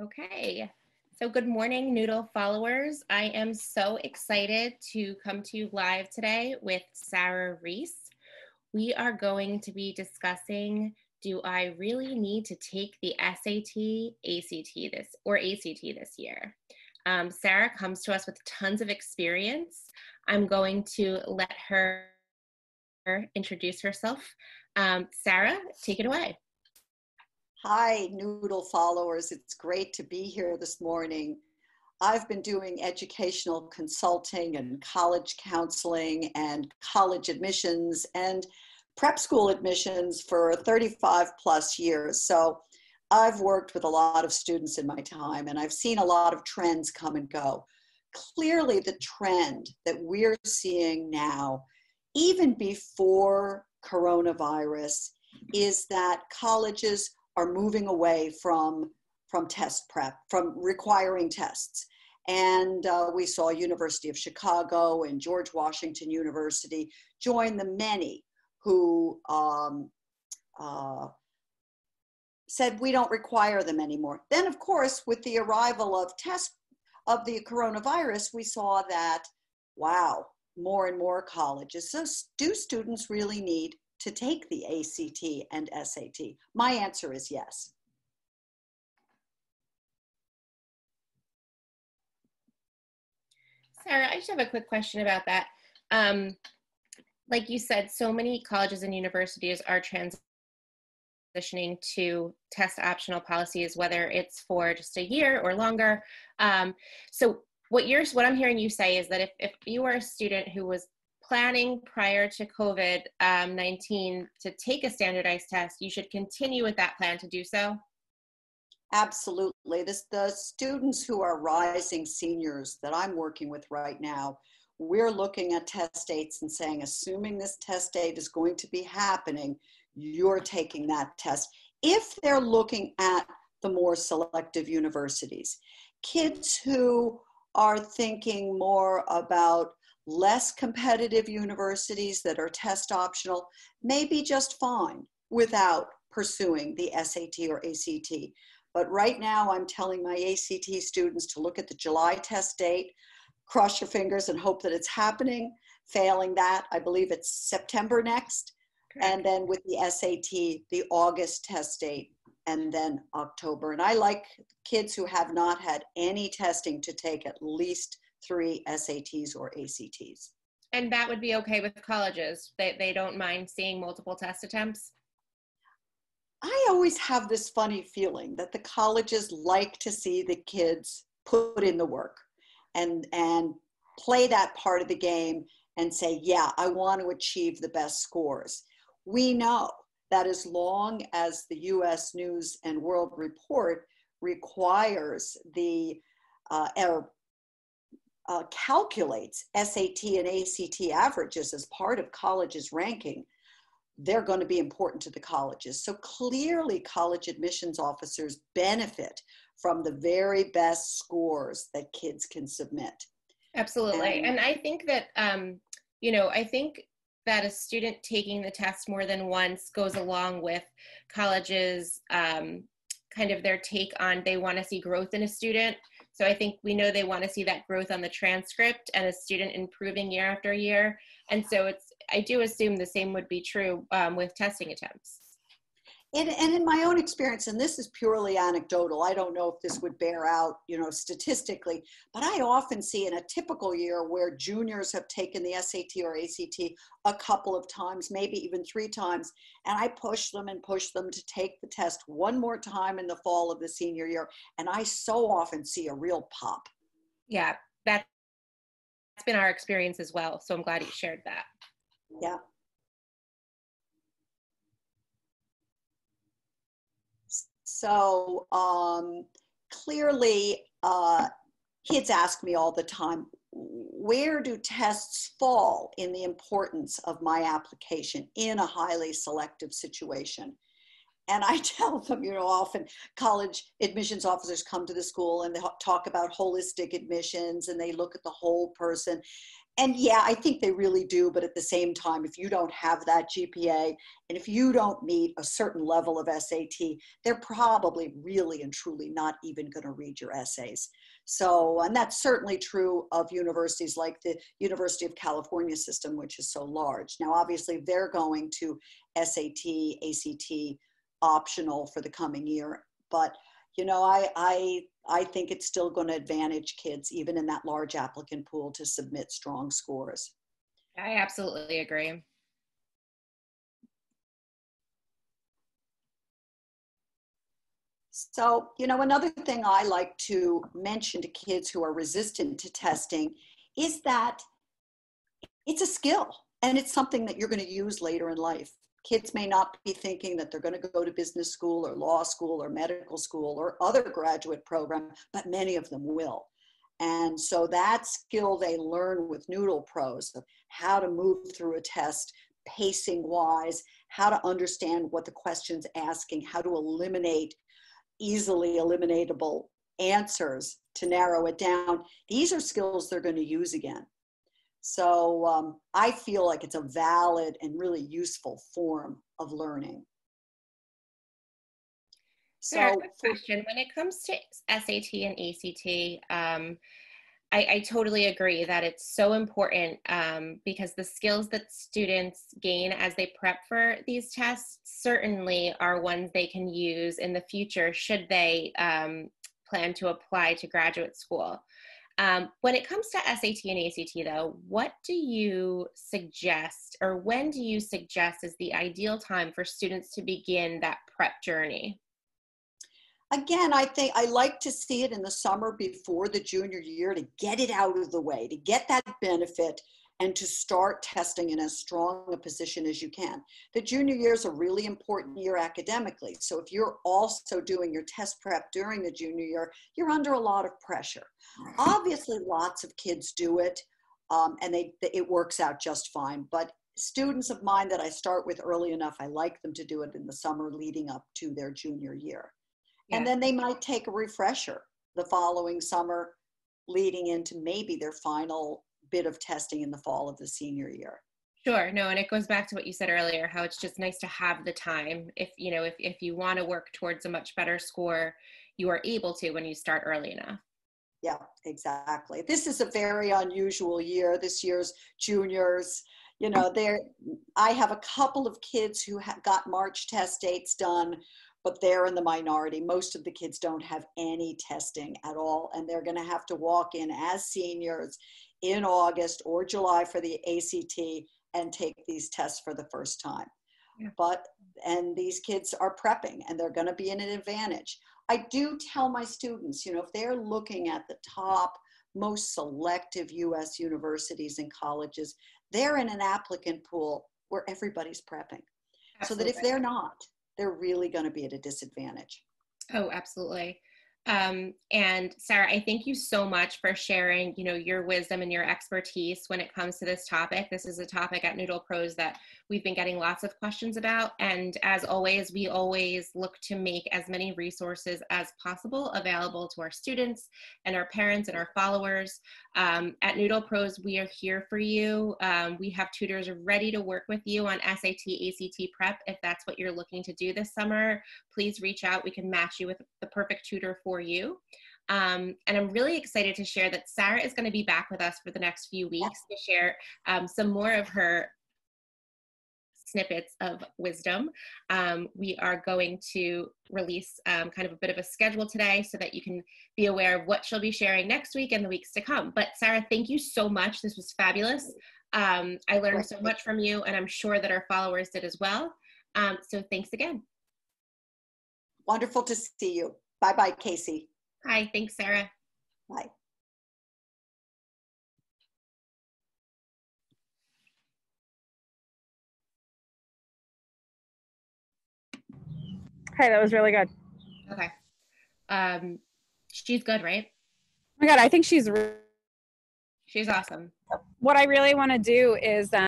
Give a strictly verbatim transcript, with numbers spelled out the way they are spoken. Okay, so good morning, Noodle followers. I am so excited to come to you live today with Sarah Reese. We are going to be discussing, do I really need to take the S A T, A C T this, or A C T this year? Um, Sarah comes to us with tons of experience. I'm going to let her introduce herself. Um, Sarah, take it away. Hi, Noodle followers. It's great to be here this morning. I've been doing educational consulting and college counseling and college admissions and prep school admissions for thirty-five plus years. So I've worked with a lot of students in my time, and I've seen a lot of trends come and go. Clearly, the trend that we're seeing now, even before coronavirus, is that colleges are moving away from, from test prep, from requiring tests. And uh, we saw University of Chicago and George Washington University join the many who um, uh, said, we don't require them anymore. Then of course, with the arrival of test, of the coronavirus, we saw that, wow, more and more colleges. So do students really need to take the A C T and S A T? My answer is yes. Sarah, I just have a quick question about that. Um, like you said, so many colleges and universities are transitioning to test optional policies, whether it's for just a year or longer. Um, so what you're, what I'm hearing you say is that if, if you were a student who was planning prior to COVID nineteen um, to take a standardized test, you should continue with that plan to do so? Absolutely. This, the students who are rising seniors that I'm working with right now, we're looking at test dates and saying, assuming this test date is going to be happening, you're taking that test. If they're looking at the more selective universities, kids who are thinking more about less competitive universities that are test optional may be just fine without pursuing the S A T or A C T. But right now I'm telling my A C T students to look at the July test date, cross your fingers and hope that it's happening. Failing that, I believe it's September next. Okay. And then with the S A T, the August test date, and then October. And I like kids who have not had any testing to take at least three S A Ts or A C Ts. And that would be okay with colleges? They, they don't mind seeing multiple test attempts? I always have this funny feeling that the colleges like to see the kids put in the work and, and play that part of the game and say, yeah, I want to achieve the best scores. We know that as long as the U S News and World Report requires the uh, Uh, calculates S A T and A C T averages as part of college's ranking, they're going to be important to the colleges. So clearly college admissions officers benefit from the very best scores that kids can submit. Absolutely. And, and I think that, um, you know, I think that a student taking the test more than once goes along with colleges, um, kind of their take on, they want to see growth in a student. So I think we know they want to see that growth on the transcript and a student improving year after year. And so it's, I do assume the same would be true um, with testing attempts. And, and in my own experience, and this is purely anecdotal, I don't know if this would bear out, you know, statistically, but I often see in a typical year where juniors have taken the S A T or A C T a couple of times, maybe even three times, and I push them and push them to take the test one more time in the fall of the senior year, and I so often see a real pop. Yeah, that's been our experience as well, so I'm glad you shared that. Yeah. So um, clearly, uh, kids ask me all the time, where do tests fall in the importance of my application in a highly selective situation? And I tell them, you know, often college admissions officers come to the school and they talk about holistic admissions and they look at the whole person. And yeah, I think they really do. But at the same time, if you don't have that G P A and if you don't meet a certain level of S A T, they're probably really and truly not even going to read your essays. So, and that's certainly true of universities like the University of California system, which is so large. Now, obviously, they're going to S A T, A C T optional for the coming year. But, you know, I, I, I think it's still going to advantage kids, even in that large applicant pool, to submit strong scores. I absolutely agree. So, you know, another thing I like to mention to kids who are resistant to testing is that it's a skill and it's something that you're going to use later in life. Kids may not be thinking that they're going to go to business school or law school or medical school or other graduate program, but many of them will. And so that skill they learn with Noodle Pros of how to move through a test, pacing wise, how to understand what the question's asking, how to eliminate easily eliminatable answers to narrow it down. These are skills they're going to use again. So um, I feel like it's a valid and really useful form of learning. So, Sarah, quick question. When it comes to S A T and A C T, um, I, I totally agree that it's so important um, because the skills that students gain as they prep for these tests certainly are ones they can use in the future should they um, plan to apply to graduate school. Um, when it comes to S A T and A C T though, what do you suggest, or when do you suggest is the ideal time for students to begin that prep journey? Again, I think I like to see it in the summer before the junior year to get it out of the way, to get that benefit and to start testing in as strong a position as you can. The junior year is a really important year academically. So if you're also doing your test prep during the junior year, you're under a lot of pressure. Obviously, lots of kids do it, um, and they, it works out just fine. But students of mine that I start with early enough, I like them to do it in the summer leading up to their junior year. Yeah. And then they might take a refresher the following summer leading into maybe their final bit of testing in the fall of the senior year. Sure. No, and it goes back to what you said earlier, how it's just nice to have the time. If you know, if, if you want to work towards a much better score, you are able to when you start early enough. Yeah, exactly. This is a very unusual year. This year's juniors, you know, they're, I have a couple of kids who have got March test dates done, but they're in the minority. Most of the kids don't have any testing at all, and they're going to have to walk in as seniors in August or July for the A C T and take these tests for the first time. Yeah. But, and these kids are prepping and they're going to be in an advantage. I do tell my students, you know, if they're looking at the top most selective U S universities and colleges, they're in an applicant pool where everybody's prepping. Absolutely. So that if they're not, they're really going to be at a disadvantage. Oh, absolutely. Um, and Sarah, I thank you so much for sharing, you know, your wisdom and your expertise when it comes to this topic. This is a topic at Noodle Pros that we've been getting lots of questions about. And as always, we always look to make as many resources as possible available to our students and our parents and our followers. Um, at Noodle Pros, we are here for you. Um, we have tutors ready to work with you on S A T, A C T prep. If that's what you're looking to do this summer, please reach out. We can match you with the perfect tutor for you. Um, and I'm really excited to share that Sarah is going to be back with us for the next few weeks to share um, some more of her snippets of wisdom. Um, we are going to release um, kind of a bit of a schedule today so that you can be aware of what she'll be sharing next week and the weeks to come. But Sarah, thank you so much. This was fabulous. Um, I learned so much from you, and I'm sure that our followers did as well. Um, so thanks again. Wonderful to see you. Bye-bye, Casey. Hi, thanks, Sarah. Bye. Hey, that was really good. Okay. Um, she's good, right? Oh my God, I think she's... She's awesome. What I really want to do is... Um,